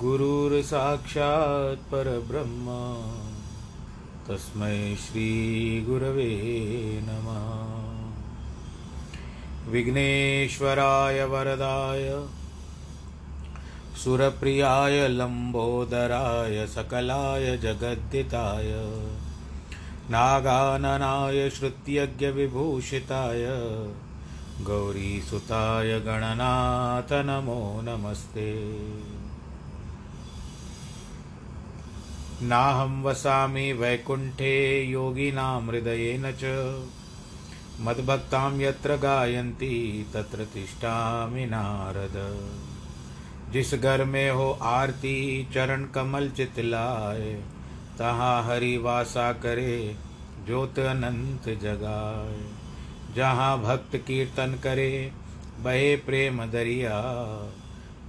गुरुर्साक्षात् परब्रह्म तस्मै श्रीगुरवे नमः। विघ्नेश्वराय वरदाय सुरप्रियाय लंबोदराय सकलाय जगद्दिताय नागाननाय श्रुत्यज्ञ विभूषिताय गौरीसुताय गणनाथ नमो नमस्ते। नाहं वसामि वैकुंठे योगिनां हृदयेन च मद्भक्तां यत्र गायन्ति तत्र तिष्ठामि नारद। जिस घर में हो आरती चरण कमल चितलाए तहाँ हरि वासा करे ज्योत अनंत जगाए। जहाँ भक्त कीर्तन करे बहे प्रेम दरिया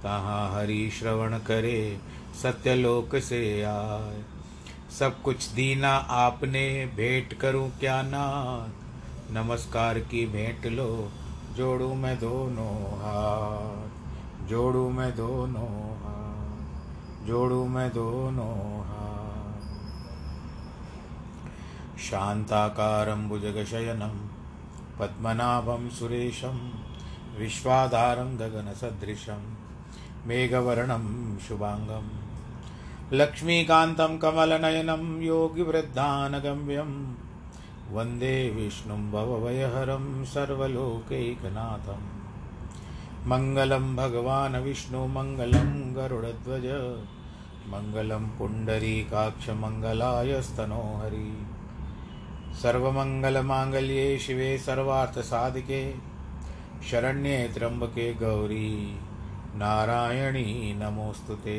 तहाँ हरि श्रवण करे सत्यलोक से आए। सब कुछ दीना आपने भेंट करूं क्या नाथ नमस्कार की भेंट लो जोड़ू मैं दोनों हाथ जोड़ू मैं दोनों हाथ जोड़ू मैं दोनों हाथ। शांताकारं भुजगशयनं पद्मनाभं सुरेशं विश्वाधारं गगनसदृशं मेघवर्णं शुभांगं लक्ष्मीकान्तं कमलनयनं योगिवृद्धानगम्यं वन्दे विष्णुं भवभयहरं सर्वलोकैकनाथं। मङ्गलं भगवान् विष्णु मङ्गलं गरुडध्वज मङ्गलं पुण्डरीकाक्ष मङ्गलायस्तनोहरि। सर्वमङ्गलमाङ्गल्ये शिवे सर्वार्थसाधिके शरण्ये त्र्यम्बके गौरी नारायणी नमोस्तुते।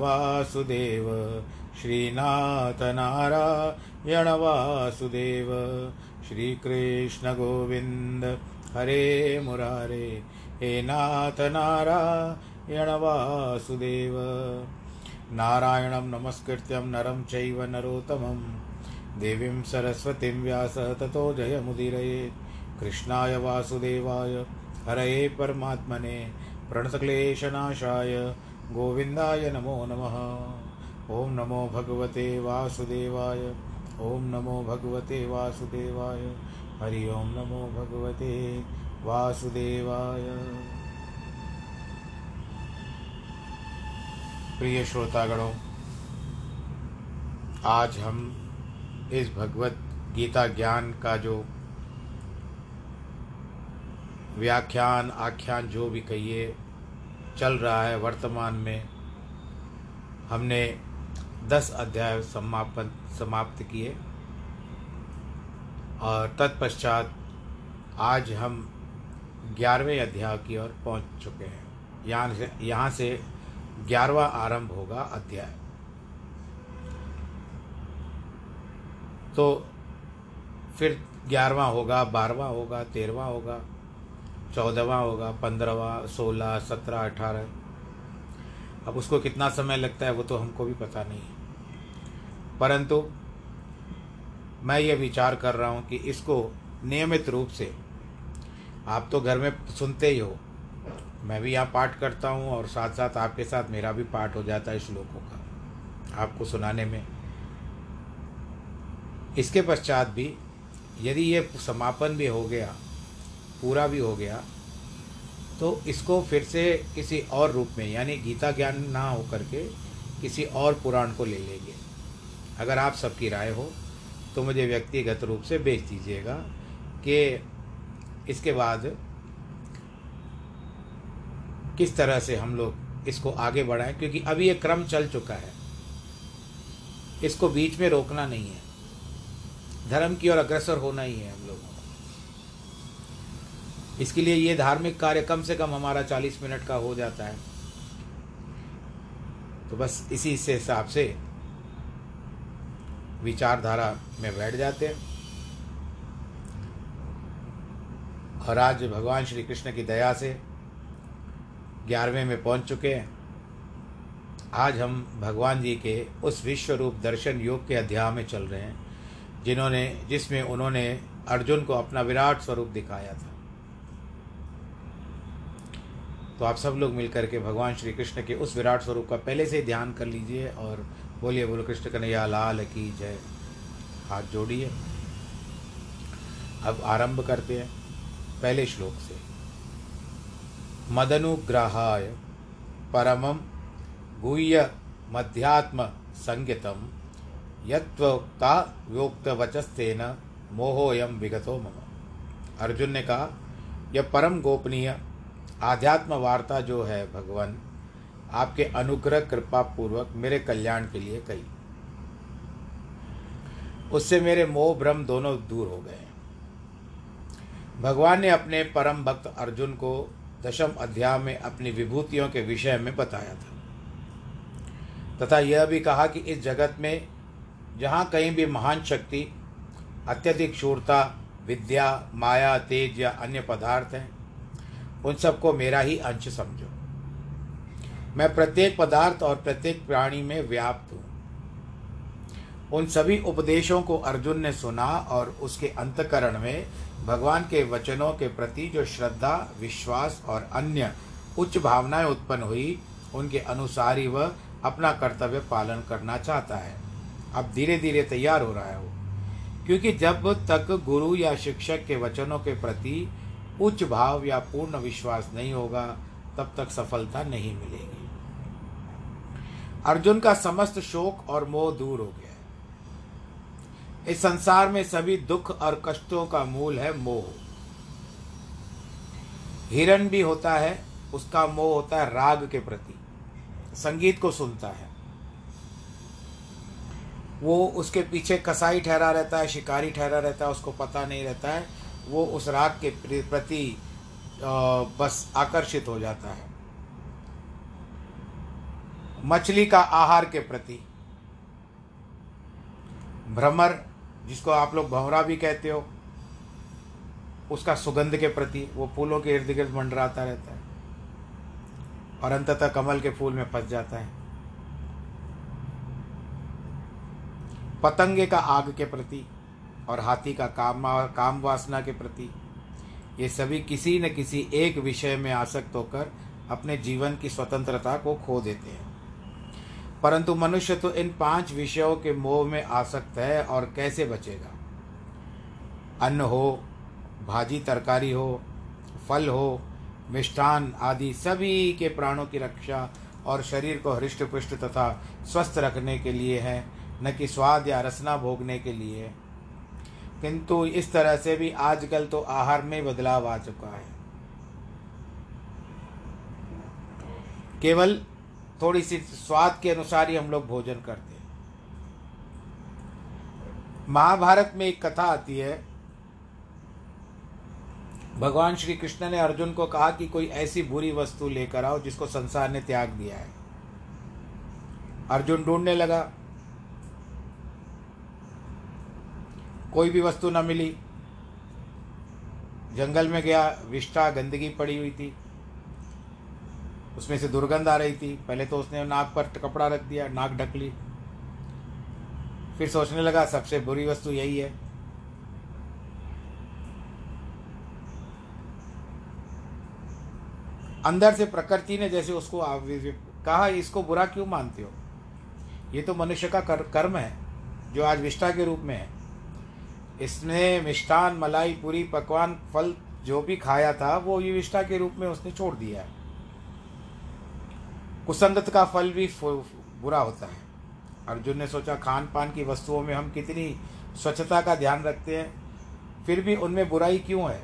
वासुदेव श्रीनाथ नारायण वासुदेव। श्री कृष्ण गोविंद हरे मुरारे हे नाथ नारायण वासुदेव। नारायणं नमस्कृत्यं नरं चैव नरोत्तमं देवीं सरस्वतीं व्यास ततो जयमुदीरयेत्। कृष्णाय वासुदेवाय हरये परमात्मने प्रणतक्लेशनाशाय गोविंदाय नमो नमः। ओम नमो भगवते वासुदेवाय ओम नमो भगवते वासुदेवाय हरि ओम नमो भगवते वासुदेवाय। प्रिय श्रोतागणों, आज हम इस भगवत गीता ज्ञान का जो व्याख्यान आख्यान जो भी कहिए चल रहा है, वर्तमान में हमने 10 अध्याय समाप्त किए और तत्पश्चात आज हम 11वें अध्याय की ओर पहुंच चुके हैं। यहाँ से 11वां आरंभ होगा अध्याय। तो फिर 11वां होगा, 12वां होगा, 13वां होगा, 14वां होगा, 15वां, 16, 17, 18। अब उसको कितना समय लगता है वो तो हमको भी पता नहीं है, परंतु मैं ये विचार कर रहा हूँ कि इसको नियमित रूप से आप तो घर में सुनते ही हो, मैं भी यहाँ पाठ करता हूँ और साथ साथ आपके साथ मेरा भी पाठ हो जाता है श्लोकों का आपको सुनाने में। इसके पश्चात भी यदि ये समापन भी हो गया, पूरा भी हो गया, तो इसको फिर से किसी और रूप में यानी गीता ज्ञान ना होकर के किसी और पुराण को ले लेंगे। अगर आप सबकी राय हो तो मुझे व्यक्तिगत रूप से भेज दीजिएगा कि इसके बाद किस तरह से हम लोग इसको आगे बढ़ाएं, क्योंकि अभी ये क्रम चल चुका है, इसको बीच में रोकना नहीं है, धर्म की ओर अग्रसर होना ही है हम लोगों को। इसके लिए ये धार्मिक कार्य कम से कम हमारा 40 मिनट का हो जाता है, तो बस इसी से हिसाब से विचारधारा में बैठ जाते हैं। और आज भगवान श्री कृष्ण की दया से 11वें में पहुंच चुके हैं। आज हम भगवान जी के उस विश्व रूप दर्शन योग के अध्याय में चल रहे हैं जिसमें उन्होंने अर्जुन को अपना विराट स्वरूप दिखाया था। तो आप सब लोग मिलकर के भगवान श्री कृष्ण के उस विराट स्वरूप का पहले से ध्यान कर लीजिए और बोलिए बोलो कृष्ण कन्हैया लाल की जय। हाथ जोड़िए। अब आरंभ करते हैं पहले श्लोक से। मदनुग्रहाय परमं गुह्य मध्यात्म संगितं यत्त्वोक्ता व्योक्तवचस्तेन मोहोयं विगतो मम। अर्जुन ने कहा यह परम गोपनीय आध्यात्म वार्ता जो है भगवान आपके अनुग्रह कृपा पूर्वक मेरे कल्याण के लिए कही, उससे मेरे मोह भ्रम दोनों दूर हो गए। भगवान ने अपने परम भक्त अर्जुन को 10वें अध्याय में अपनी विभूतियों के विषय में बताया था तथा यह भी कहा कि इस जगत में जहाँ कहीं भी महान शक्ति, अत्यधिक शूरता, विद्या, माया, तेज या अन्य पदार्थ हैं, उन सबको मेरा ही अंश समझो। मैं प्रत्येक पदार्थ और प्रत्येक प्राणी में व्याप्त हूँ। उन सभी उपदेशों को अर्जुन ने सुना और उसके अंतकरण में भगवान के वचनों के प्रति जो श्रद्धा, विश्वास और अन्य उच्च भावनाएं उत्पन्न हुई, उनके अनुसार ही वह अपना कर्तव्य पालन करना चाहता है। अब धीरे धीरे तैयार हो रहा है वो, क्योंकि जब तक गुरु या शिक्षक के वचनों के प्रति उच्च भाव या पूर्ण विश्वास नहीं होगा तब तक सफलता नहीं मिलेगी। अर्जुन का समस्त शोक और मोह दूर हो गया। इस संसार में सभी दुख और कष्टों का मूल है मोह। हिरण भी होता है, उसका मोह होता है राग के प्रति। संगीत को सुनता है वो, उसके पीछे कसाई ठहरा रहता है, शिकारी ठहरा रहता है, उसको पता नहीं रहता है। वो उस राग के प्रति बस आकर्षित हो जाता है। मछली का आहार के प्रति, भ्रमर जिसको आप लोग भंवरा भी कहते हो, उसका सुगंध के प्रति, वो फूलों के इर्द गिर्द मंडराता रहता है और अंततः कमल के फूल में फंस जाता है। पतंगे का आग के प्रति और हाथी का काम वासना के प्रति, ये सभी किसी न किसी एक विषय में आसक्त होकर अपने जीवन की स्वतंत्रता को खो देते हैं। परंतु मनुष्य तो इन 5 विषयों के मोह में आसक्त है और कैसे बचेगा। अन्न हो, भाजी तरकारी हो, फल हो, मिष्ठान आदि सभी के प्राणों की रक्षा और शरीर को हृष्ट पुष्ट तथा स्वस्थ रखने के लिए है, न कि स्वाद या रसना भोगने के लिए। किंतु इस तरह से भी आजकल तो आहार में बदलाव आ चुका है। केवल थोड़ी सी स्वाद के अनुसार ही हम लोग भोजन करते हैं। महाभारत में एक कथा आती है, भगवान श्री कृष्ण ने अर्जुन को कहा कि कोई ऐसी बुरी वस्तु लेकर आओ जिसको संसार ने त्याग दिया है। अर्जुन ढूंढने लगा, कोई भी वस्तु न मिली। जंगल में गया, विष्ठा गंदगी पड़ी हुई थी, उसमें से दुर्गंध आ रही थी। पहले तो उसने नाक पर कपड़ा रख दिया, नाक ढक ली। फिर सोचने लगा सबसे बुरी वस्तु यही है। अंदर से प्रकृति ने जैसे उसको कहा, इसको बुरा क्यों मानते हो, ये तो मनुष्य का कर्म है जो आज विष्ठा के रूप में है। इसने मिष्ठान, मलाई, पूरी, पकवान, फल जो भी खाया था वो ये विष्ठा के रूप में उसने छोड़ दिया है। कुसंगत का फल भी बुरा होता है। अर्जुन ने सोचा खान पान की वस्तुओं में हम कितनी स्वच्छता का ध्यान रखते हैं, फिर भी उनमें बुराई क्यों है।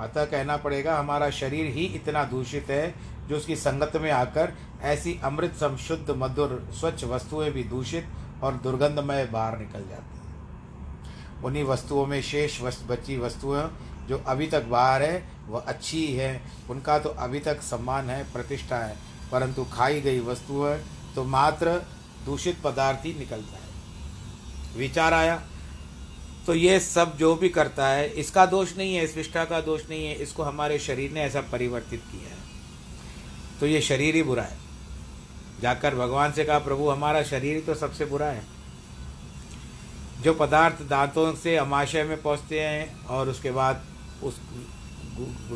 अतः कहना पड़ेगा हमारा शरीर ही इतना दूषित है जो उसकी संगत में आकर ऐसी अमृत सम शुद्ध मधुर स्वच्छ वस्तुएं भी दूषित और दुर्गंधमय बाहर निकल जाती हैं। उन्हीं वस्तुओं में शेष बची वस्तुएं जो अभी तक बाहर है वह अच्छी है, उनका तो अभी तक सम्मान है, प्रतिष्ठा है, परंतु खाई गई वस्तुएं तो मात्र दूषित पदार्थ ही निकलता है। विचार आया तो ये सब जो भी करता है इसका दोष नहीं है, इस विष्ठा का दोष नहीं है, इसको हमारे शरीर ने ऐसा परिवर्तित किया है, तो ये शरीर ही बुरा है। जाकर भगवान से कहा प्रभु हमारा शरीर ही तो सबसे बुरा है। जो पदार्थ दांतों से अमाशय में पहुँचते हैं और उसके बाद उस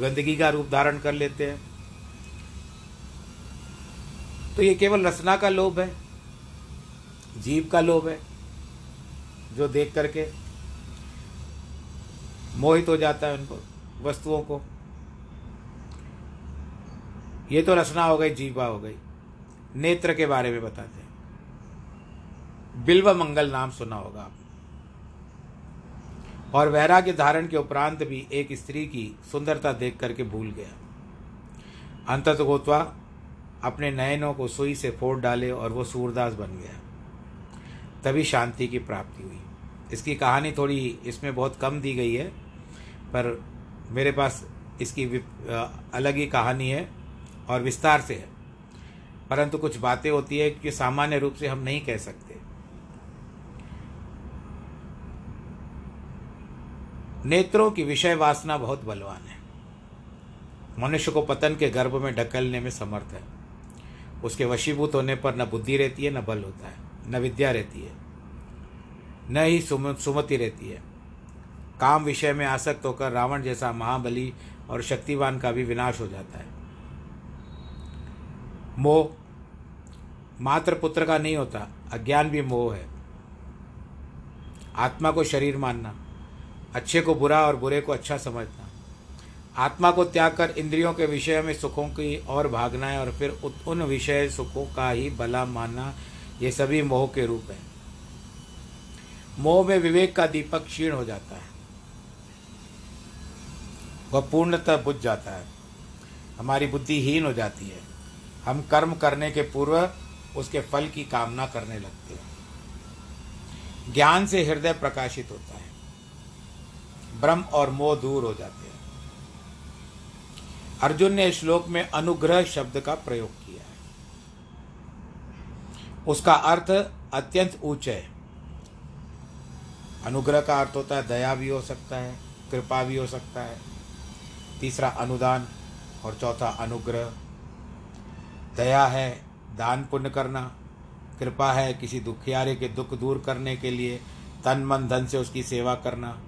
गंदगी का रूप धारण कर लेते हैं, तो ये केवल रसना का लोभ है, जीव का लोभ है, जो देख करके मोहित हो जाता है उनको वस्तुओं को। ये तो रसना हो गई, जीवा हो गई। नेत्र के बारे में बताते हैं, बिल्व मंगल नाम सुना होगा आपने। और वैराग्य धारण के उपरांत भी एक स्त्री की सुंदरता देख करके भूल गया, अंतत गोत्वा अपने नयनों को सुई से फोड़ डाले और वो सूरदास बन गया, तभी शांति की प्राप्ति हुई। इसकी कहानी थोड़ी इसमें बहुत कम दी गई है, पर मेरे पास इसकी अलग ही कहानी है और विस्तार से है, परंतु कुछ बातें होती है कि सामान्य रूप से हम नहीं कह सकते। नेत्रों की विषय वासना बहुत बलवान है, मनुष्य को पतन के गर्भ में ढकेलने में समर्थ है। उसके वशीभूत होने पर न बुद्धि रहती है, न बल होता है, न विद्या रहती है, न ही सुमति रहती है। काम विषय में आसक्त होकर रावण जैसा महाबली और शक्तिवान का भी विनाश हो जाता है। मोह मात्र पुत्र का नहीं होता, अज्ञान भी मोह है। आत्मा को शरीर मानना, अच्छे को बुरा और बुरे को अच्छा समझना, आत्मा को त्याग कर इंद्रियों के विषय में सुखों की ओर भागना है और फिर उन विषय सुखों का ही भला मानना, ये सभी मोह के रूप हैं। मोह में विवेक का दीपक क्षीण हो जाता है, वह पूर्णतः बुझ जाता है, हमारी बुद्धि हीन हो जाती है। हम कर्म करने के पूर्व उसके फल की कामना करने लगते हैं। ज्ञान से हृदय प्रकाशित होता है, ब्रह्म और मोह दूर हो जाते हैं। अर्जुन ने श्लोक में अनुग्रह शब्द का प्रयोग किया है, उसका अर्थ अत्यंत उच्च है। अनुग्रह का अर्थ होता है दया भी हो सकता है, कृपा भी हो सकता है, तीसरा अनुदान और चौथा अनुग्रह। दया है दान पुण्य करना, कृपा है किसी दुखियारे के दुख दूर करने के लिए तन मन धन से उसकी सेवा करना,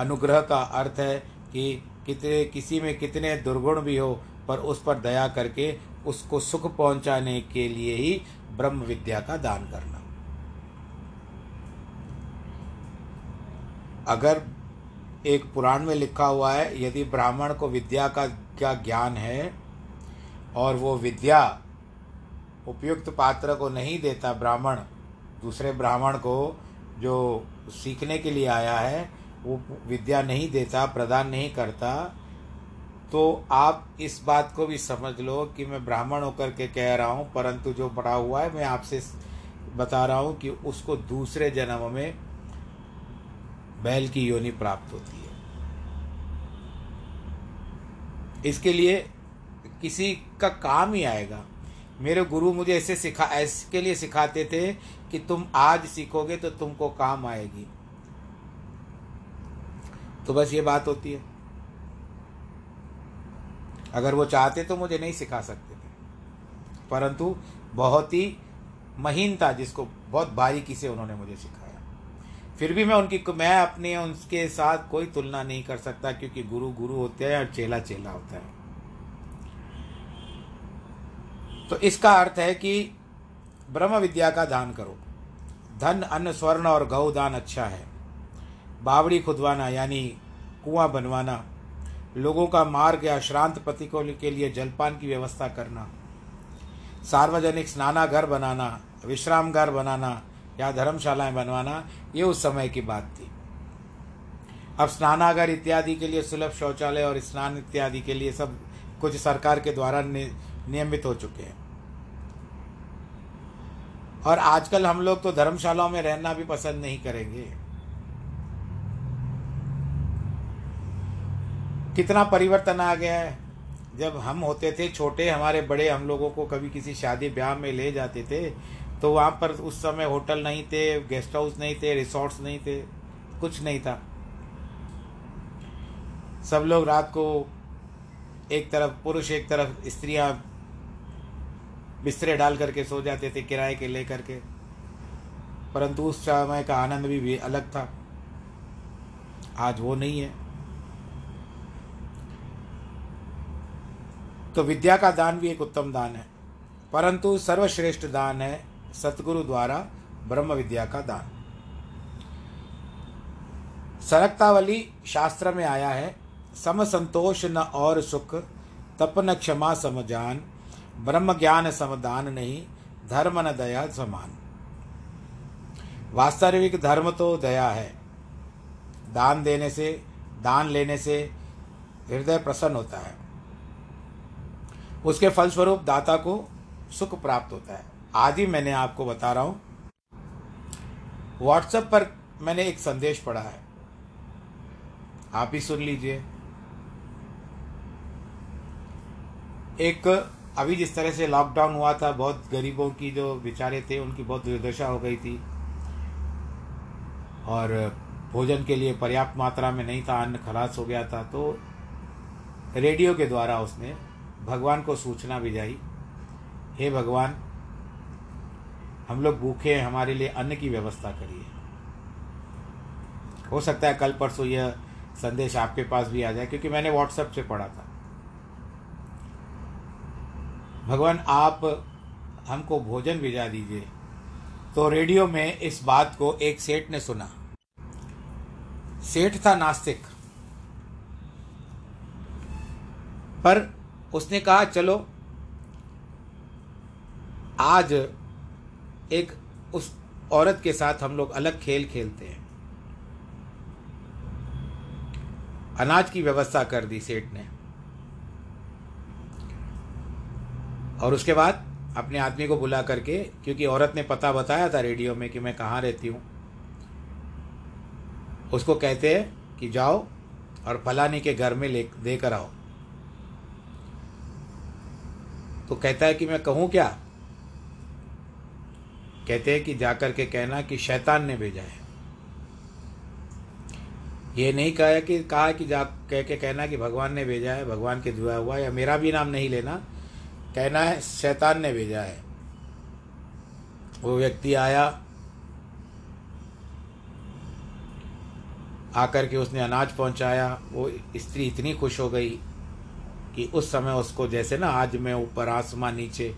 अनुग्रह का अर्थ है कि कितने किसी में कितने दुर्गुण भी हो पर उस पर दया करके उसको सुख पहुंचाने के लिए ही ब्रह्म विद्या का दान करना। अगर एक पुराण में लिखा हुआ है यदि ब्राह्मण को विद्या का क्या ज्ञान है और वो विद्या उपयुक्त पात्र को नहीं देता, ब्राह्मण दूसरे ब्राह्मण को जो सीखने के लिए आया है वो विद्या नहीं देता, प्रदान नहीं करता, तो आप इस बात को भी समझ लो कि मैं ब्राह्मण होकर के कह रहा हूँ, परंतु जो पढ़ा हुआ है मैं आपसे बता रहा हूँ कि उसको दूसरे जन्म में बैल की योनि प्राप्त होती है। इसके लिए किसी का काम ही आएगा। मेरे गुरु मुझे इसके लिए सिखाते थे कि तुम आज सीखोगे तो तुमको काम आएगी। तो बस ये बात होती है। अगर वो चाहते तो मुझे नहीं सिखा सकते थे, परंतु बहुत ही महीनता जिसको बहुत बारीकी से उन्होंने मुझे सिखाया। फिर भी मैं अपने उनके साथ कोई तुलना नहीं कर सकता, क्योंकि गुरु गुरु होते हैं और चेला चेला होता है। तो इसका अर्थ है कि ब्रह्म विद्या का दान करो। धन अन्न स्वर्ण और गौ दान अच्छा है। बावड़ी खुदवाना यानी कुआं बनवाना, लोगों का मार्ग या श्रांत पथिकों के लिए जलपान की व्यवस्था करना, सार्वजनिक स्नानागार बनाना, विश्रामगार बनाना या धर्मशालाएं बनवाना, ये उस समय की बात थी। अब स्नानागार इत्यादि के लिए सुलभ शौचालय और स्नान इत्यादि के लिए सब कुछ सरकार के द्वारा नियमित हो चुके हैं। और आजकल हम लोग तो धर्मशालाओं में रहना भी पसंद नहीं करेंगे। कितना परिवर्तन आ गया है। जब हम होते थे छोटे, हमारे बड़े हम लोगों को कभी किसी शादी ब्याह में ले जाते थे तो वहाँ पर उस समय होटल नहीं थे, गेस्ट हाउस नहीं थे, रिसोर्ट्स नहीं थे, कुछ नहीं था। सब लोग रात को एक तरफ पुरुष एक तरफ स्त्रियाँ बिस्तरे डाल करके सो जाते थे किराए के ले करके। परंतु उस समय का आनंद भी अलग था, आज वो नहीं है। तो विद्या का दान भी एक उत्तम दान है, परंतु सर्वश्रेष्ठ दान है सतगुरु द्वारा ब्रह्म विद्या का दान। सरक्तावली शास्त्र में आया है, सम संतोष न और सुख, तप न क्षमा समझान, ब्रह्म ज्ञान समदान नहीं, धर्म न दया समान। वास्तविक धर्म तो दया है। दान देने से, दान लेने से हृदय प्रसन्न होता है, उसके फलस्वरूप दाता को सुख प्राप्त होता है। आदि मैंने आपको बता रहा हूँ। व्हाट्सएप पर मैंने एक संदेश पढ़ा है, आप ही सुन लीजिए। एक अभी जिस तरह से लॉकडाउन हुआ था, बहुत गरीबों की जो बेचारे थे उनकी बहुत दुर्दशा हो गई थी और भोजन के लिए पर्याप्त मात्रा में नहीं था, अन्न खलास हो गया था। तो रेडियो के द्वारा उसने भगवान को सूचना भिजाई, हे भगवान हम लोग भूखे हैं, हमारे लिए अन्न की व्यवस्था करिए। हो सकता है कल परसों यह संदेश आपके पास भी आ जाए, क्योंकि मैंने व्हाट्सएप से पढ़ा था। भगवान आप हमको भोजन भिजा दीजिए। तो रेडियो में इस बात को एक सेठ ने सुना। सेठ था नास्तिक, पर उसने कहा चलो आज एक उस औरत के साथ हम लोग अलग खेल खेलते हैं। अनाज की व्यवस्था कर दी सेठ ने और उसके बाद अपने आदमी को बुला करके, क्योंकि औरत ने पता बताया था रेडियो में कि मैं कहाँ रहती हूँ, उसको कहते हैं कि जाओ और फलानी के घर में ले देकर आओ। तो कहता है कि मैं कहूँ क्या? कहते हैं कि जाकर के कहना कि शैतान ने भेजा है। ये नहीं कहा कि जा कह के कहना कि भगवान ने भेजा है, भगवान के दुआ हुआ, या मेरा भी नाम नहीं लेना, कहना है शैतान ने भेजा है। वो व्यक्ति आया, आकर के उसने अनाज पहुंचाया। वो स्त्री इतनी खुश हो गई कि उस समय उसको जैसे ना आज मैं ऊपर आसमान नीचे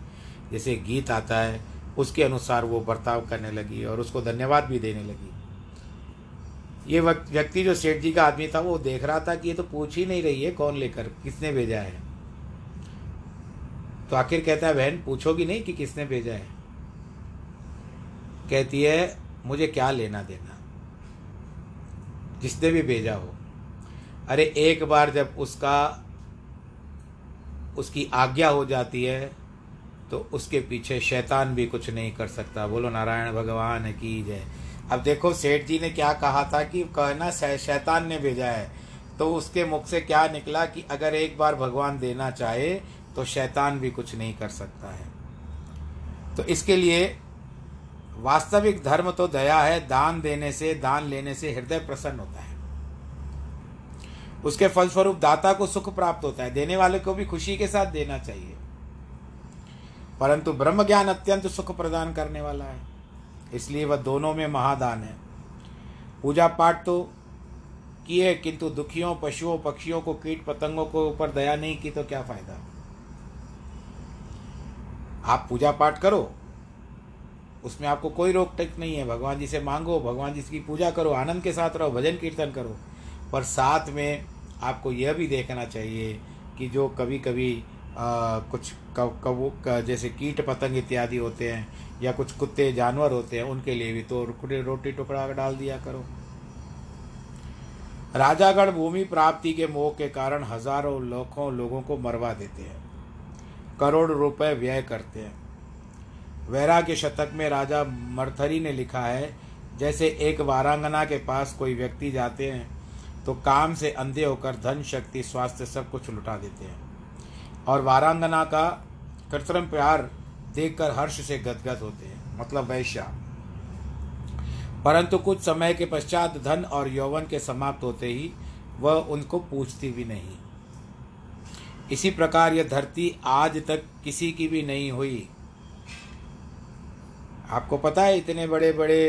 जैसे गीत आता है, उसके अनुसार वो बर्ताव करने लगी और उसको धन्यवाद भी देने लगी। ये व्यक्ति जो सेठ जी का आदमी था वो देख रहा था कि ये तो पूछ ही नहीं रही है कौन लेकर, किसने भेजा है। तो आखिर कहता है बहन पूछोगी नहीं कि किसने भेजा है? कहती है मुझे क्या लेना देना, जिसने भी भेजा हो। अरे एक बार जब उसकी आज्ञा हो जाती है तो उसके पीछे शैतान भी कुछ नहीं कर सकता। बोलो नारायण भगवान की जय। अब देखो सेठ जी ने क्या कहा था कि कहना शैतान ने भेजा है, तो उसके मुख से क्या निकला कि अगर एक बार भगवान देना चाहे तो शैतान भी कुछ नहीं कर सकता है। तो इसके लिए वास्तविक धर्म तो दया है। दान देने से, दान लेने से हृदय प्रसन्न होता है, उसके फलस्वरूप दाता को सुख प्राप्त होता है। देने वाले को भी खुशी के साथ देना चाहिए, परंतु ब्रह्म ज्ञान अत्यंत सुख प्रदान करने वाला है, इसलिए वह दोनों में महादान है। पूजा पाठ तो किए, किंतु दुखियों, पशुओं, पक्षियों को, कीट पतंगों को ऊपर दया नहीं की तो क्या फायदा। आप पूजा पाठ करो, उसमें आपको कोई रोक टोक नहीं है, भगवान जी से मांगो, भगवान जी की पूजा करो, आनंद के साथ रहो, भजन कीर्तन करो। पर साथ में आपको यह भी देखना चाहिए कि जो कभी कभी कुछ जैसे कीट पतंग इत्यादि होते हैं या कुछ कुत्ते जानवर होते हैं, उनके लिए भी तो रोटी टुकड़ा डाल दिया करो। राजागण भूमि प्राप्ति के मोह के कारण हजारों लाखों लोगों को मरवा देते हैं, करोड़ रुपए व्यय करते हैं। वैराग्य के शतक में राजा मर्थरी ने लिखा है, जैसे एक वारांगना के पास कोई व्यक्ति जाते हैं तो काम से अंधे होकर धन शक्ति स्वास्थ्य सब कुछ लुटा देते हैं, और वारांगना का कृत्रिम प्यार देखकर हर्ष से गदगद होते हैं, मतलब वैश्या। परंतु कुछ समय के पश्चात धन और यौवन के समाप्त होते ही वह उनको पूछती भी नहीं। इसी प्रकार यह धरती आज तक किसी की भी नहीं हुई। आपको पता है इतने बड़े बड़े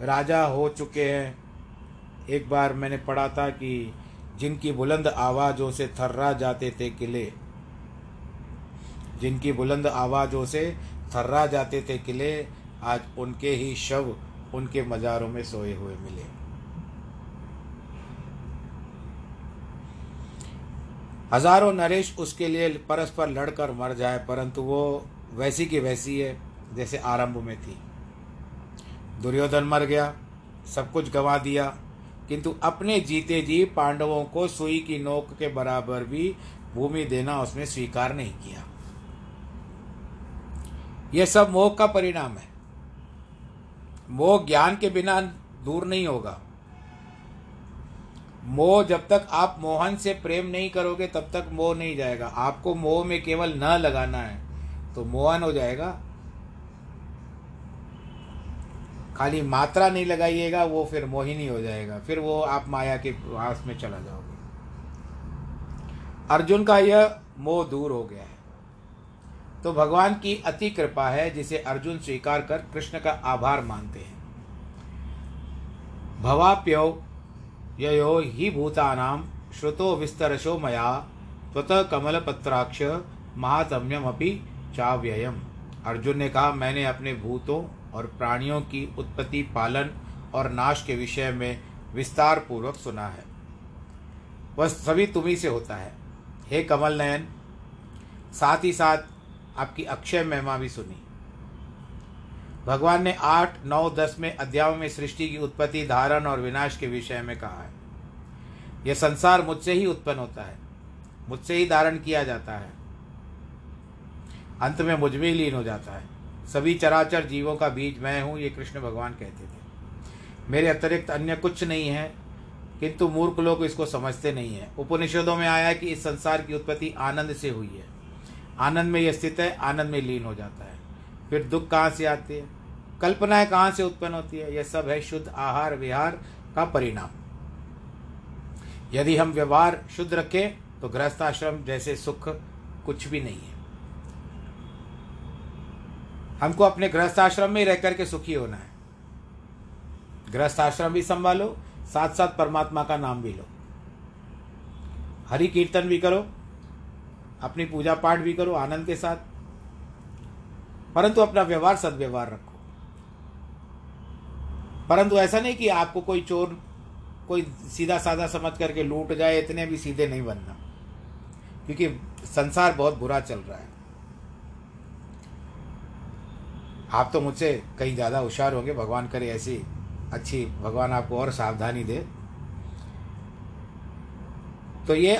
राजा हो चुके हैं। एक बार मैंने पढ़ा था कि जिनकी बुलंद आवाज़ों से थर्रा जाते थे किले, जिनकी बुलंद आवाज़ों से थर्रा जाते थे किले, आज उनके ही शव उनके मज़ारों में सोए हुए मिले। हजारों नरेश उसके लिए परस्पर लड़कर मर जाए, परंतु वो वैसी की वैसी है जैसे आरंभ में थी। दुर्योधन मर गया, सब कुछ गंवा दिया, किंतु अपने जीते जी पांडवों को सुई की नोक के बराबर भी भूमि देना उसने स्वीकार नहीं किया। यह सब मोह का परिणाम है। मोह ज्ञान के बिना दूर नहीं होगा। मोह, जब तक आप मोहन से प्रेम नहीं करोगे तब तक मोह नहीं जाएगा। आपको मोह में केवल न लगाना है तो मोहन हो जाएगा। खाली मात्रा नहीं लगाइएगा, वो फिर मोहिनी हो जाएगा, फिर वो आप माया के वास में चला जाओगे। अर्जुन का यह मोह दूर हो गया है, तो भगवान की अति कृपा है जिसे अर्जुन स्वीकार कर कृष्ण का आभार मानते हैं। भवाप्यो ययो हि भूतानां श्रुतो विस्तरशो मया त्वतः कमलपत्राक्ष महात्म्यमपि चाव्ययम्। अर्जुन ने कहा, मैंने अपने भूतों और प्राणियों की उत्पत्ति, पालन और नाश के विषय में विस्तार पूर्वक सुना है। वह सभी तुम्ही से होता है, हे कमल नयन। साथ ही साथ आपकी अक्षय महिमा भी सुनी। भगवान ने 8, 9, 10 में अध्यायों में सृष्टि की उत्पत्ति, धारण और विनाश के विषय में कहा है। यह संसार मुझसे ही उत्पन्न होता है, मुझसे ही धारण किया जाता है, अंत में मुझ में लीन हो जाता है। सभी चराचर जीवों का बीज मैं हूँ, ये कृष्ण भगवान कहते थे। मेरे अतिरिक्त अन्य कुछ नहीं है, किंतु मूर्ख लोग इसको समझते नहीं है। उपनिषदों में आया है कि इस संसार की उत्पत्ति आनंद से हुई है, आनंद में यह स्थित है, आनंद में लीन हो जाता है। फिर दुख कहाँ से आते हैं, कल्पनाएं कहाँ से उत्पन्न होती है? यह सब है शुद्ध आहार विहार का परिणाम। यदि हम व्यवहार शुद्ध रखें तो गृहस्थाश्रम जैसे सुख कुछ भी नहीं है। हमको अपने गृहस्थाश्रम में रह करके सुखी होना है। गृहस्थाश्रम भी संभालो, साथ साथ परमात्मा का नाम भी लो, हरि कीर्तन भी करो, अपनी पूजा पाठ भी करो आनंद के साथ, परंतु अपना व्यवहार सद्व्यवहार रखो। परंतु ऐसा नहीं कि आपको कोई चोर कोई सीधा साधा समझ करके लूट जाए, इतने भी सीधे नहीं बनना, क्योंकि संसार बहुत बुरा चल रहा है। आप तो मुझसे कहीं ज़्यादा होशियार होंगे, भगवान करे ऐसी अच्छी, भगवान आपको और सावधानी दे। तो ये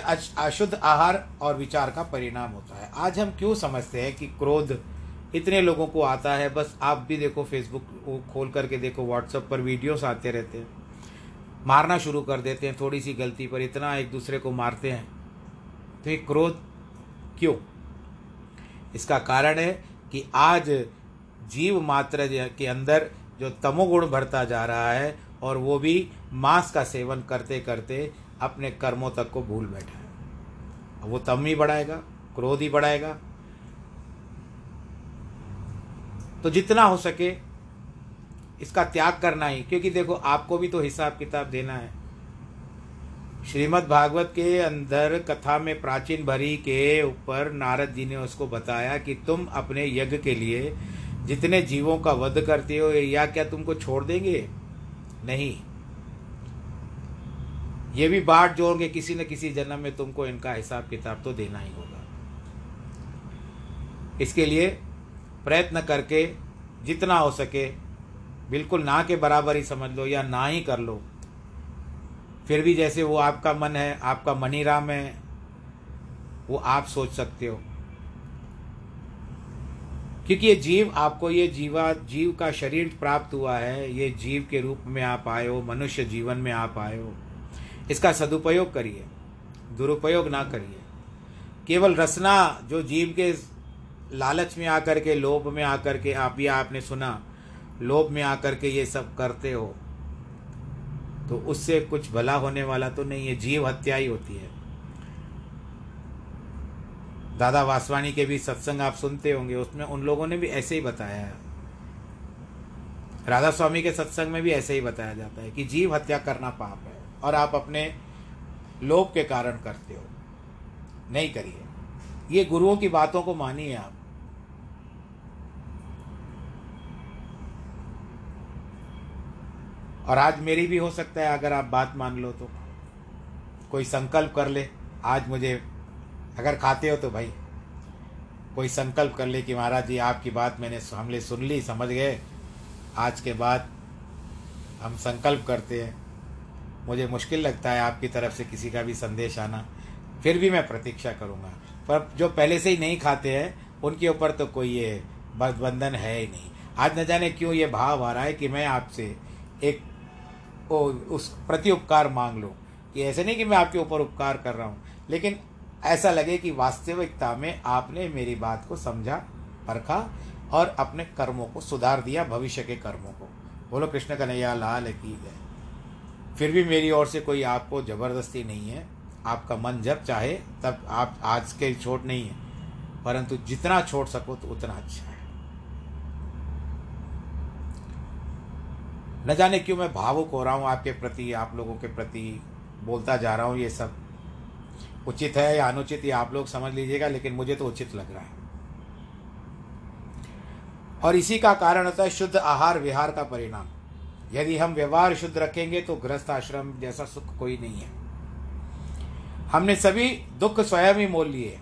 अशुद्ध आहार और विचार का परिणाम होता है। आज हम क्यों समझते हैं कि क्रोध इतने लोगों को आता है? बस आप भी देखो, फेसबुक खोल करके देखो, व्हाट्सएप पर वीडियोस आते रहते हैं, मारना शुरू कर देते हैं, थोड़ी सी गलती पर इतना एक दूसरे को मारते हैं। तो ये क्रोध क्यों? इसका कारण है कि आज जीव मात्र के अंदर जो तमोगुण भरता जा रहा है, और वो भी मांस का सेवन करते करते अपने कर्मों तक को भूल बैठा है। वो तम ही बढ़ाएगा, क्रोध ही बढ़ाएगा। तो जितना हो सके इसका त्याग करना ही, क्योंकि देखो आपको भी तो हिसाब किताब देना है। श्रीमद् भागवत के अंदर कथा में प्राचीन भरी के ऊपर नारद जी ने उसको बताया कि तुम अपने यज्ञ के लिए जितने जीवों का वध करते हो, या क्या तुमको छोड़ देंगे? नहीं, ये भी बाट जोड़ेंगे, किसी न किसी जन्म में तुमको इनका हिसाब किताब तो देना ही होगा। इसके लिए प्रयत्न करके जितना हो सके बिल्कुल ना के बराबर ही समझ लो या ना ही कर लो, फिर भी जैसे वो आपका मन है, आपका मनी राम है, वो आप सोच सकते हो। क्योंकि ये जीव आपको, ये जीव का शरीर प्राप्त हुआ है, ये जीव के रूप में आप आए हो, मनुष्य जीवन में आप आए हो, इसका सदुपयोग करिए, दुरुपयोग ना करिए। केवल रसना जो जीव के लालच में आकर के, लोभ में आकर के, आप ये आपने सुना लोभ में आकर के ये सब करते हो, तो उससे कुछ भला होने वाला तो नहीं है, जीव हत्या ही होती है। दादा वासवानी के भी सत्संग आप सुनते होंगे, उसमें उन लोगों ने भी ऐसे ही बताया है, राधा स्वामी के सत्संग में भी ऐसे ही बताया जाता है कि जीव हत्या करना पाप है और आप अपने लोभ के कारण करते हो, नहीं करिए। ये गुरुओं की बातों को मानिए आप। और आज मेरी भी हो सकता है, अगर आप बात मान लो तो कोई संकल्प कर ले, आज मुझे अगर खाते हो तो भाई कोई संकल्प कर ले कि महाराज जी आपकी बात मैंने हमने सुन ली, समझ गए, आज के बाद हम संकल्प करते हैं। मुझे मुश्किल लगता है आपकी तरफ से किसी का भी संदेश आना, फिर भी मैं प्रतीक्षा करूँगा। पर जो पहले से ही नहीं खाते हैं उनके ऊपर तो कोई ये बंधन है ही नहीं। आज न जाने क्यों ये भाव आ रहा है कि मैं आपसे एक उस प्रति उपकार मांग लूँ, कि ऐसे नहीं कि मैं आपके ऊपर उपकार कर रहा हूँ, लेकिन ऐसा लगे कि वास्तविकता में आपने मेरी बात को समझा, परखा और अपने कर्मों को सुधार दिया, भविष्य के कर्मों को। बोलो कृष्ण कन्हैया लाल की जय। फिर भी मेरी ओर से कोई आपको ज़बरदस्ती नहीं है, आपका मन जब चाहे तब आप, आज के छोड़ नहीं है, परंतु जितना छोड़ सको तो उतना अच्छा है। न जाने क्यों मैं भावुक हो रहा हूँ आपके प्रति, आप लोगों के प्रति बोलता जा रहा हूँ। ये सब उचित है या अनुचित ये आप लोग समझ लीजिएगा, लेकिन मुझे तो उचित लग रहा है। और इसी का कारण होता है शुद्ध आहार विहार का परिणाम। यदि हम व्यवहार शुद्ध रखेंगे तो गृहस्थ आश्रम जैसा सुख कोई नहीं है। हमने सभी दुख स्वयं ही मोल लिए।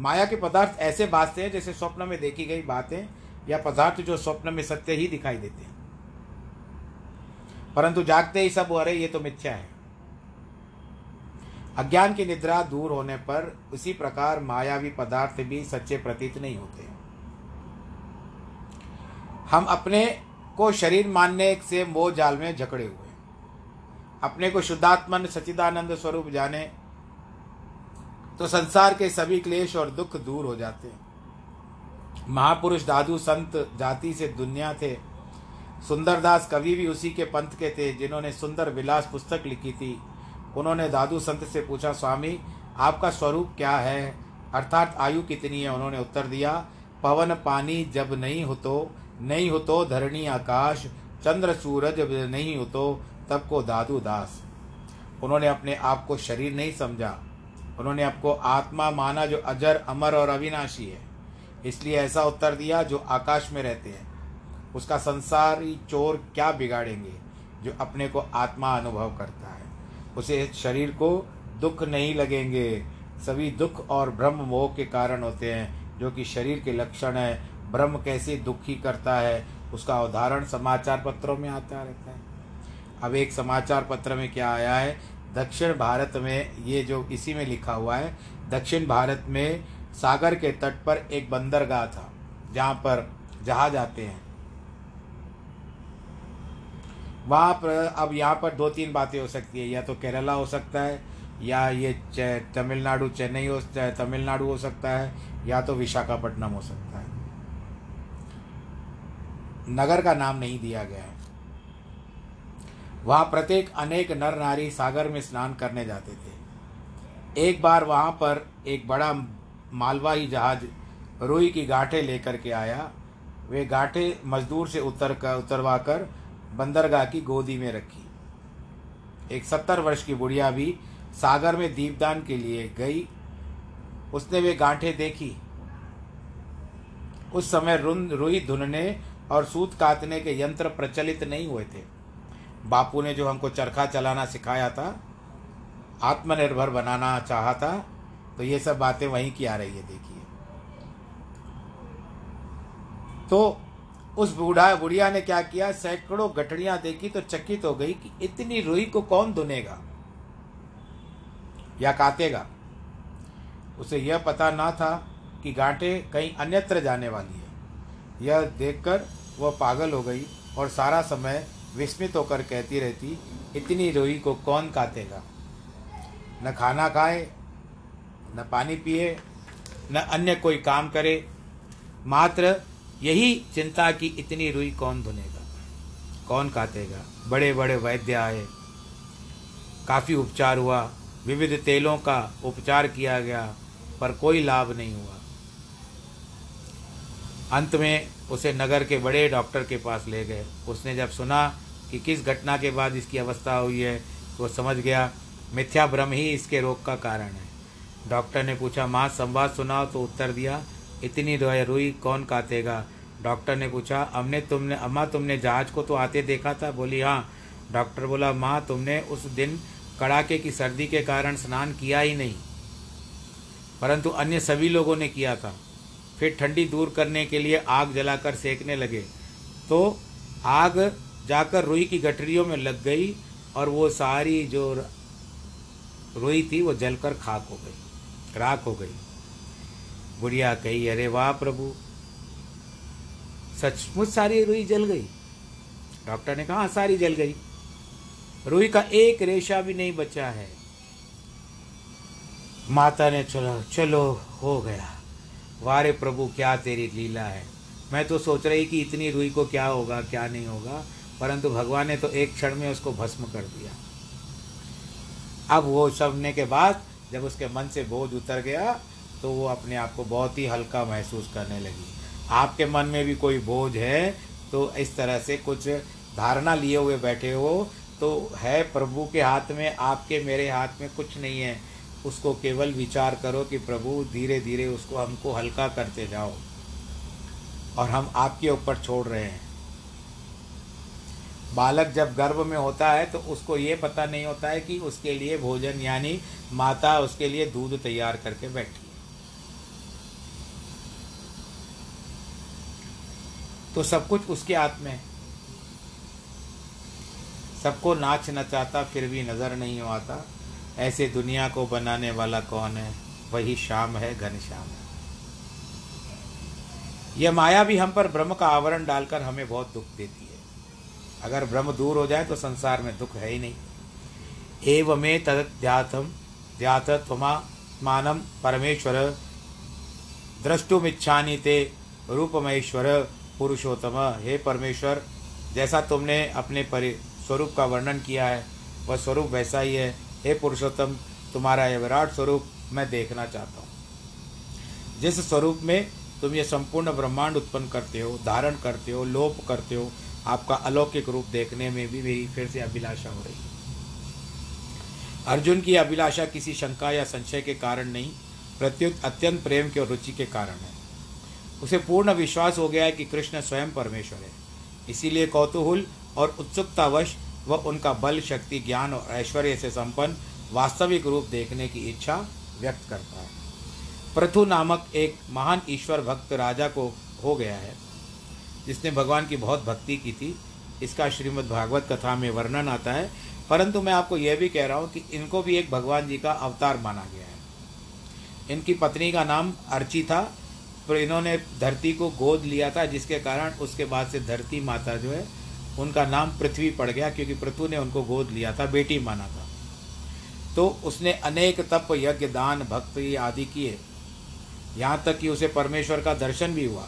माया के पदार्थ ऐसे बातें हैं जैसे स्वप्न में देखी गई बातें या पदार्थ जो स्वप्न में सत्य ही दिखाई देते हैं, परंतु जागते ही सब अरे ये तो मिथ्या है। अज्ञान की निद्रा दूर होने पर उसी प्रकार मायावी पदार्थ भी सच्चे प्रतीत नहीं होते। हम अपने को शरीर मानने से मोह जाल में जकड़े हुए, अपने को शुद्धात्मन सच्चिदानंद स्वरूप जाने तो संसार के सभी क्लेश और दुख दूर हो जाते हैं। महापुरुष दादू संत जाति से दुनिया थे, सुंदरदास कवि भी उसी के पंथ के थे जिन्होंने सुंदर विलास पुस्तक लिखी थी। उन्होंने दादू संत से पूछा, स्वामी आपका स्वरूप क्या है, अर्थात आयु कितनी है? उन्होंने उत्तर दिया, पवन पानी जब नहीं हो तो, नहीं हो तो धरणी आकाश, चंद्र सूरज जब नहीं हो तो, तब को दादू दास। उन्होंने अपने आप को शरीर नहीं समझा, उन्होंने आपको आत्मा माना जो अजर अमर और अविनाशी है, इसलिए ऐसा उत्तर दिया। जो आकाश में रहते हैं उसका संसारी चोर क्या बिगाड़ेंगे, जो अपने को आत्मा अनुभव करता है उसे शरीर को दुख नहीं लगेंगे। सभी दुख और ब्रह्म मोह के कारण होते हैं, जो कि शरीर के लक्षण है। ब्रह्म कैसे दुखी करता है उसका उदाहरण समाचार पत्रों में आता रहता है। अब एक समाचार पत्र में क्या आया है, दक्षिण भारत में, ये जो इसी में लिखा हुआ है, दक्षिण भारत में सागर के तट पर एक बंदरगाह था जहाँ पर जहाज आते हैं। वहाँ पर अब यहाँ पर दो तीन बातें हो सकती है, या तो केरला हो सकता है, या ये तमिलनाडु, चेन्नई हो, तमिलनाडु हो सकता है, या तो विशाखापट्टनम हो सकता है। नगर का नाम नहीं दिया गया है। वहाँ प्रत्येक अनेक नर नारी सागर में स्नान करने जाते थे। एक बार वहाँ पर एक बड़ा मालवाही जहाज रुई की गांठें लेकर के आया। वे गांठें मजदूर से उतरवा कर बंदरगाह की गोदी में रखी। एक 70 वर्ष की बुढ़िया भी सागर में दीपदान के लिए गई। उसने वे गांठें देखी। उस समय रुई धुनने और सूत काटने के यंत्र प्रचलित नहीं हुए थे। बापू ने जो हमको चरखा चलाना सिखाया था, आत्मनिर्भर बनाना चाहा था, तो ये सब बातें वहीं की आ रही है। देखिए तो उस बुढ़िया ने क्या किया, सैकड़ों गठड़ियां देखी तो चकित हो गई कि इतनी रुई को कौन धुनेगा या काटेगा। उसे यह पता ना था कि गांठे कहीं अन्यत्र जाने वाली है। यह देखकर वह पागल हो गई और सारा समय विस्मित होकर कहती रहती, इतनी रुई को कौन काटेगा। न खाना खाए, न पानी पिए, न अन्य कोई काम करे, मात्र यही चिंता कि इतनी रुई कौन धुनेगा, कौन काटेगा। बड़े बड़े वैद्य आए, काफ़ी उपचार हुआ, विविध तेलों का उपचार किया गया, पर कोई लाभ नहीं हुआ। अंत में उसे नगर के बड़े डॉक्टर के पास ले गए। उसने जब सुना कि किस घटना के बाद इसकी अवस्था हुई है तो वह समझ गया मिथ्या भ्रम ही इसके रोग का कारण है। डॉक्टर ने पूछा, माँ संवाद सुनाओ, तो उत्तर दिया, इतनी रुई कौन काटेगा। डॉक्टर ने पूछा, अम्मा तुमने जहाज को तो आते देखा था। बोली हाँ। डॉक्टर बोला, माँ तुमने उस दिन कड़ाके की सर्दी के कारण स्नान किया ही नहीं, परंतु अन्य सभी लोगों ने किया था। फिर ठंडी दूर करने के लिए आग जलाकर सेकने लगे तो आग जाकर रुई की गठरियों में लग गई और वो सारी जो रुई थी वो जलकर राख हो गई। बुढ़िया कही, अरे वाह प्रभु, सचमुच सारी रुई जल गई। डॉक्टर ने कहा, सारी जल गई, रुई का एक रेशा भी नहीं बचा है। माता ने चलो हो गया, वारे प्रभु क्या तेरी लीला है। मैं तो सोच रही कि इतनी रुई को क्या होगा क्या नहीं होगा, परंतु भगवान ने तो एक क्षण में उसको भस्म कर दिया। अब वो सबने के बाद जब उसके मन से बोझ उतर गया तो वो अपने आप को बहुत ही हल्का महसूस करने लगी। आपके मन में भी कोई बोझ है तो इस तरह से कुछ धारणा लिए हुए बैठे हो तो है प्रभु के हाथ में, आपके मेरे हाथ में कुछ नहीं है। उसको केवल विचार करो कि प्रभु धीरे धीरे उसको हमको हल्का करते जाओ और हम आपके ऊपर छोड़ रहे हैं। बालक जब गर्भ में होता है तो उसको ये पता नहीं होता है कि उसके लिए भोजन यानी माता उसके लिए दूध तैयार करके बैठी है। तो सब कुछ उसके हाथ में है। सबको नाच नचाता फिर भी नजर नहीं आता। ऐसे दुनिया को बनाने वाला कौन है, वही श्याम है, घनश्याम है। यह माया भी हम पर ब्रह्म का आवरण डालकर हमें बहुत दुख देती है। अगर ब्रह्म दूर हो जाए तो संसार में दुख है ही नहीं। एवमेव तद्ध्यात्म ध्यात्मात्मानं परमेश्वर द्रष्टुमिच्छामि ते रूपमेश्वर पुरुषोत्तम। हे परमेश्वर, जैसा तुमने अपने स्वरूप का वर्णन किया है वह स्वरूप वैसा ही है। हे पुरुषोत्तम, तुम्हारा यह विराट स्वरूप मैं देखना चाहता हूँ। जिस स्वरूप में तुम ये संपूर्ण ब्रह्मांड उत्पन्न करते हो, धारण करते हो, लोप करते हो, आपका अलौकिक रूप देखने में भी मेरी फिर से अभिलाषा हो रही है। अर्जुन की अभिलाषा किसी शंका या संशय के कारण नहीं, प्रत्युत अत्यंत प्रेम के और रुचि के कारण है। उसे पूर्ण विश्वास हो गया है कि कृष्ण स्वयं परमेश्वर है। इसीलिए कौतूहल और उत्सुकतावश वह उनका बल, शक्ति, ज्ञान और ऐश्वर्य से संपन्न वास्तविक रूप देखने की इच्छा व्यक्त करता है। पृथु नामक एक महान ईश्वर भक्त राजा को हो गया है जिसने भगवान की बहुत भक्ति की थी। इसका श्रीमद् भागवत कथा में वर्णन आता है, परंतु मैं आपको यह भी कह रहा हूँ कि इनको भी एक भगवान जी का अवतार माना गया है। इनकी पत्नी का नाम अर्ची था, पर इन्होंने धरती को गोद लिया था, जिसके कारण उसके बाद से धरती माता जो है उनका नाम पृथ्वी पड़ गया, क्योंकि पृथु ने उनको गोद लिया था, बेटी माना था। तो उसने अनेक तप, यज्ञ, दान, भक्ति आदि किए, यहाँ तक कि उसे परमेश्वर का दर्शन भी हुआ।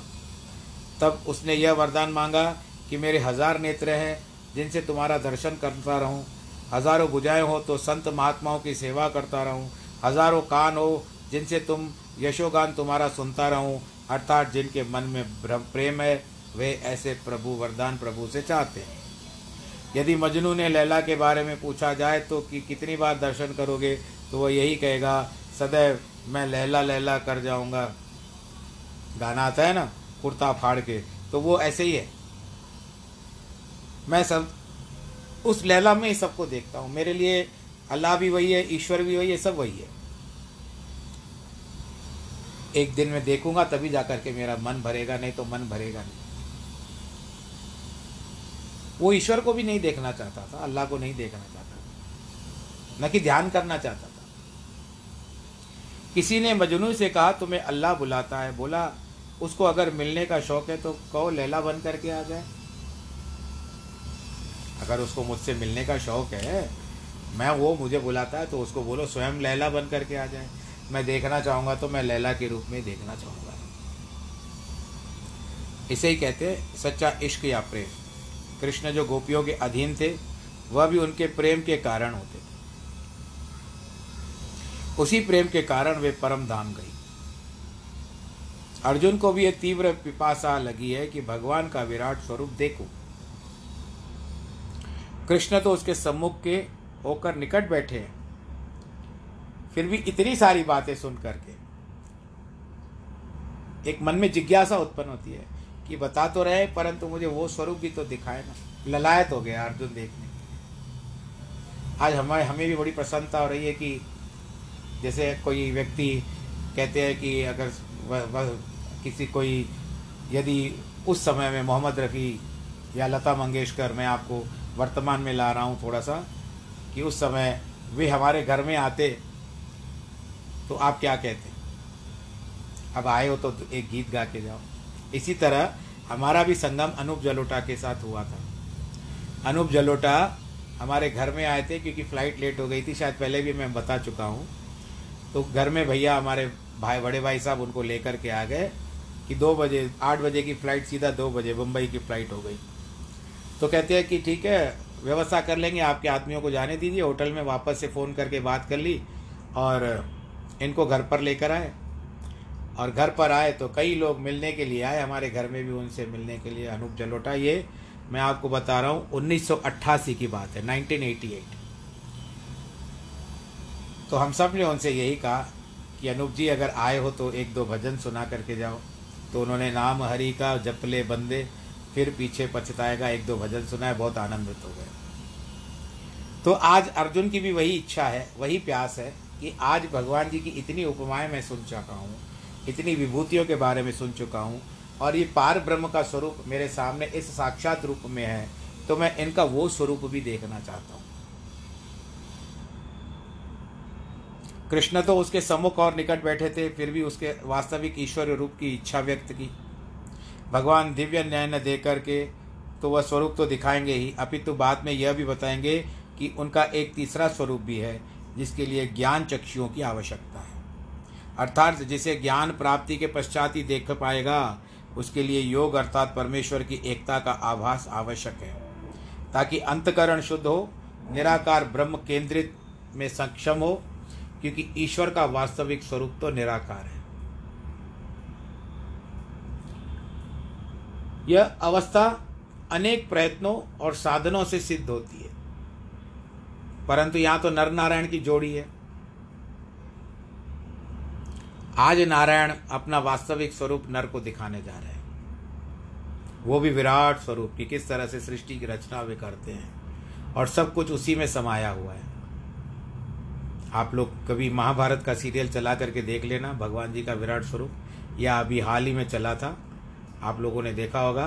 तब उसने यह वरदान मांगा कि मेरे 1000 नेत्र हैं जिनसे तुम्हारा दर्शन करता रहूँ, 1000 भुजाएं हो तो संत महात्माओं की सेवा करता रहूँ, 1000 कान हो जिनसे तुम यशोगान तुम्हारा सुनता रहूँ। अर्थात जिनके मन में प्रेम है वे ऐसे प्रभु वरदान प्रभु से चाहते हैं। यदि मजनू ने लैला के बारे में पूछा जाए तो कि कितनी बार दर्शन करोगे, तो वह यही कहेगा, सदैव मैं लैला लैला कर जाऊंगा। गाना आता है ना, कुर्ता फाड़ के, तो वो ऐसे ही है। मैं सब उस लैला में ही सबको देखता हूँ। मेरे लिए अल्लाह भी वही है, ईश्वर भी वही है, सब वही है। एक दिन मैं देखूंगा तभी जाकर के मेरा मन भरेगा, नहीं तो मन भरेगा नहीं। वो ईश्वर को भी नहीं देखना चाहता था, अल्लाह को नहीं देखना चाहता था, न कि ध्यान करना चाहता था। किसी ने मजनू से कहा तुम्हें अल्लाह बुलाता है, बोला उसको अगर मिलने का शौक़ है तो कहो लैला बन करके आ जाए। अगर उसको मुझसे मिलने का शौक़ है, मैं वो मुझे बुलाता है तो उसको बोलो स्वयं लैला बन करके आ जाए। मैं देखना चाहूँगा तो मैं लैला के रूप में देखना चाहूँगा। इसे ही कहते हैं सच्चा इश्क या प्रेम। कृष्ण जो गोपियों के अधीन थे वह भी उनके प्रेम के कारण होते थे। उसी प्रेम के कारण वे परम धाम गई। अर्जुन को भी ये तीव्र पिपासा लगी है कि भगवान का विराट स्वरूप देखो। कृष्ण तो उसके सम्मुख के होकर निकट बैठे हैं, फिर भी इतनी सारी बातें सुन करके एक मन में जिज्ञासा उत्पन्न होती है कि बता तो रहे परंतु मुझे वो स्वरूप भी तो दिखाए ना। ललायत हो गया अर्जुन देखने। आज हमें भी बड़ी प्रसन्नता हो रही है कि जैसे कोई व्यक्ति कहते हैं कि अगर किसी कोई यदि उस समय में मोहम्मद रफ़ी या लता मंगेशकर, मैं आपको वर्तमान में ला रहा हूँ थोड़ा सा, कि उस समय वे हमारे घर में आते तो आप क्या कहते, अब आए हो तो एक गीत गा के जाओ। इसी तरह हमारा भी संगम अनूप जलोटा के साथ हुआ था। अनूप जलोटा हमारे घर में आए थे क्योंकि फ़्लाइट लेट हो गई थी, शायद पहले भी मैं बता चुका हूँ। तो घर में भैया हमारे भाई बड़े भाई साहब उनको लेकर के आ गए कि 2 बजे 8 बजे की फ़्लाइट सीधा 2 बजे मुंबई की फ़्लाइट हो गई। तो कहते हैं कि ठीक है व्यवस्था कर लेंगे, आपके आदमियों को जाने दीजिए। होटल में वापस से फ़ोन करके बात कर ली और इनको घर पर लेकर आए। और घर पर आए तो कई लोग मिलने के लिए आए, हमारे घर में भी उनसे मिलने के लिए। अनूप जलोटा, ये मैं आपको बता रहा हूँ 1988 की बात है, 1988। तो हम सब ने उनसे यही कहा कि अनूप जी अगर आए हो तो 1-2 भजन सुना करके जाओ। तो उन्होंने नाम हरि का जप ले बंदे फिर पीछे पछताएगा 1-2 भजन सुनाए, बहुत आनंदित हो गए। तो आज अर्जुन की भी वही इच्छा है, वही प्यास है कि आज भगवान जी की इतनी उपमाएं मैं सुन चुका हूँ, इतनी विभूतियों के बारे में सुन चुका हूँ, और ये पार ब्रह्म का स्वरूप मेरे सामने इस साक्षात रूप में है, तो मैं इनका वो स्वरूप भी देखना चाहता हूँ। कृष्ण तो उसके सम्मुख और निकट बैठे थे, फिर भी उसके वास्तविक ईश्वर रूप की इच्छा व्यक्त की। भगवान दिव्य न्याय न दे करके तो वह स्वरूप तो दिखाएंगे ही, अपितु बाद में यह भी बताएंगे कि उनका एक तीसरा स्वरूप भी है जिसके लिए ज्ञान चक्षुओं की आवश्यकता है। अर्थात जिसे ज्ञान प्राप्ति के पश्चात ही देख पाएगा उसके लिए योग अर्थात परमेश्वर की एकता का आभास आवश्यक है, ताकि अंतकरण शुद्ध हो, निराकार ब्रह्म केंद्रित में सक्षम हो, क्योंकि ईश्वर का वास्तविक स्वरूप तो निराकार है। यह अवस्था अनेक प्रयत्नों और साधनों से सिद्ध होती है, परंतु यहाँ तो नर नारायण की जोड़ी है। आज नारायण अपना वास्तविक स्वरूप नर को दिखाने जा रहे हैं, वो भी विराट स्वरूप की किस तरह से सृष्टि की रचना वे करते हैं और सब कुछ उसी में समाया हुआ है। आप लोग कभी महाभारत का सीरियल चला करके देख लेना, भगवान जी का विराट स्वरूप, या अभी हाल ही में चला था आप लोगों ने देखा होगा।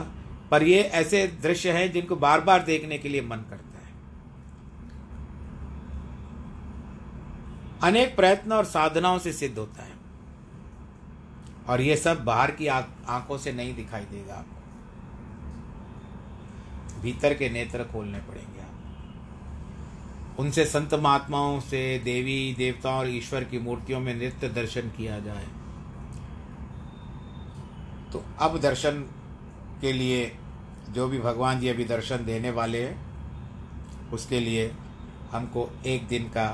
पर ये ऐसे दृश्य हैं जिनको बार बार देखने के लिए मन करता है। अनेक प्रयत्न और साधनाओं से सिद्ध होता है, और ये सब बाहर की आंखों से नहीं दिखाई देगा आपको, भीतर के नेत्र खोलने पड़ेंगे आपको। उनसे संत महात्माओं से, देवी देवताओं और ईश्वर की मूर्तियों में नित्य दर्शन किया जाए। तो अब दर्शन के लिए जो भी भगवान जी अभी दर्शन देने वाले हैं, उसके लिए हमको एक दिन का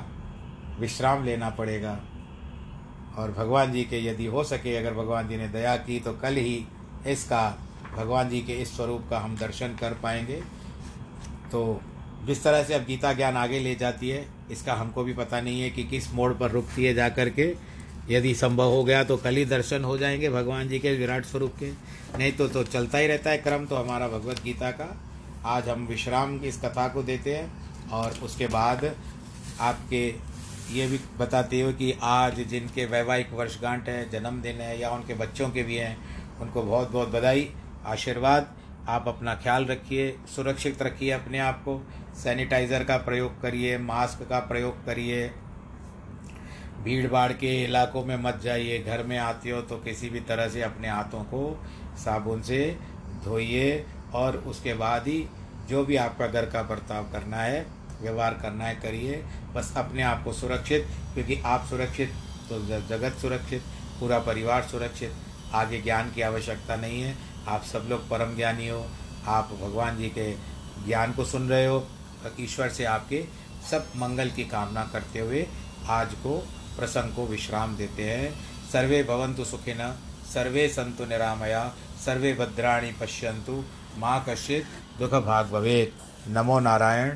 विश्राम लेना पड़ेगा। और भगवान जी के यदि हो सके, अगर भगवान जी ने दया की तो कल ही इसका भगवान जी के इस स्वरूप का हम दर्शन कर पाएंगे। तो जिस तरह से अब गीता ज्ञान आगे ले जाती है, इसका हमको भी पता नहीं है कि किस मोड़ पर रुकती है जा कर के। यदि संभव हो गया तो कल ही दर्शन हो जाएंगे भगवान जी के विराट स्वरूप के, नहीं तो चलता ही रहता है क्रम तो हमारा भगवत गीता का। आज हम विश्राम की इस कथा को देते हैं, और उसके बाद आपके ये भी बताते हो कि आज जिनके वैवाहिक वर्षगांठ है, जन्मदिन है, या उनके बच्चों के भी हैं, उनको बहुत बहुत बधाई आशीर्वाद। आप अपना ख्याल रखिए, सुरक्षित रखिए अपने आप को, सैनिटाइज़र का प्रयोग करिए, मास्क का प्रयोग करिए, भीड़ भाड़ के इलाकों में मत जाइए, घर में आते हो तो किसी भी तरह से अपने हाथों को साबुन से धोइए और उसके बाद ही जो भी आपका घर का बर्ताव करना है, व्यवहार करना है करिए। बस अपने आप को सुरक्षित, क्योंकि आप सुरक्षित तो जगत सुरक्षित, पूरा परिवार सुरक्षित। आगे ज्ञान की आवश्यकता नहीं है, आप सब लोग परम ज्ञानी हो, आप भगवान जी के ज्ञान को सुन रहे हो। ईश्वर से आपके सब मंगल की कामना करते हुए आज को प्रसंग को विश्राम देते हैं। सर्वे भवन्तु सुखिनः, सर्वे सन्तु निरामया, सर्वे भद्राणि पश्यन्तु, माँ कश्चित् दुःखभाग् भवेत्। नमो नारायण,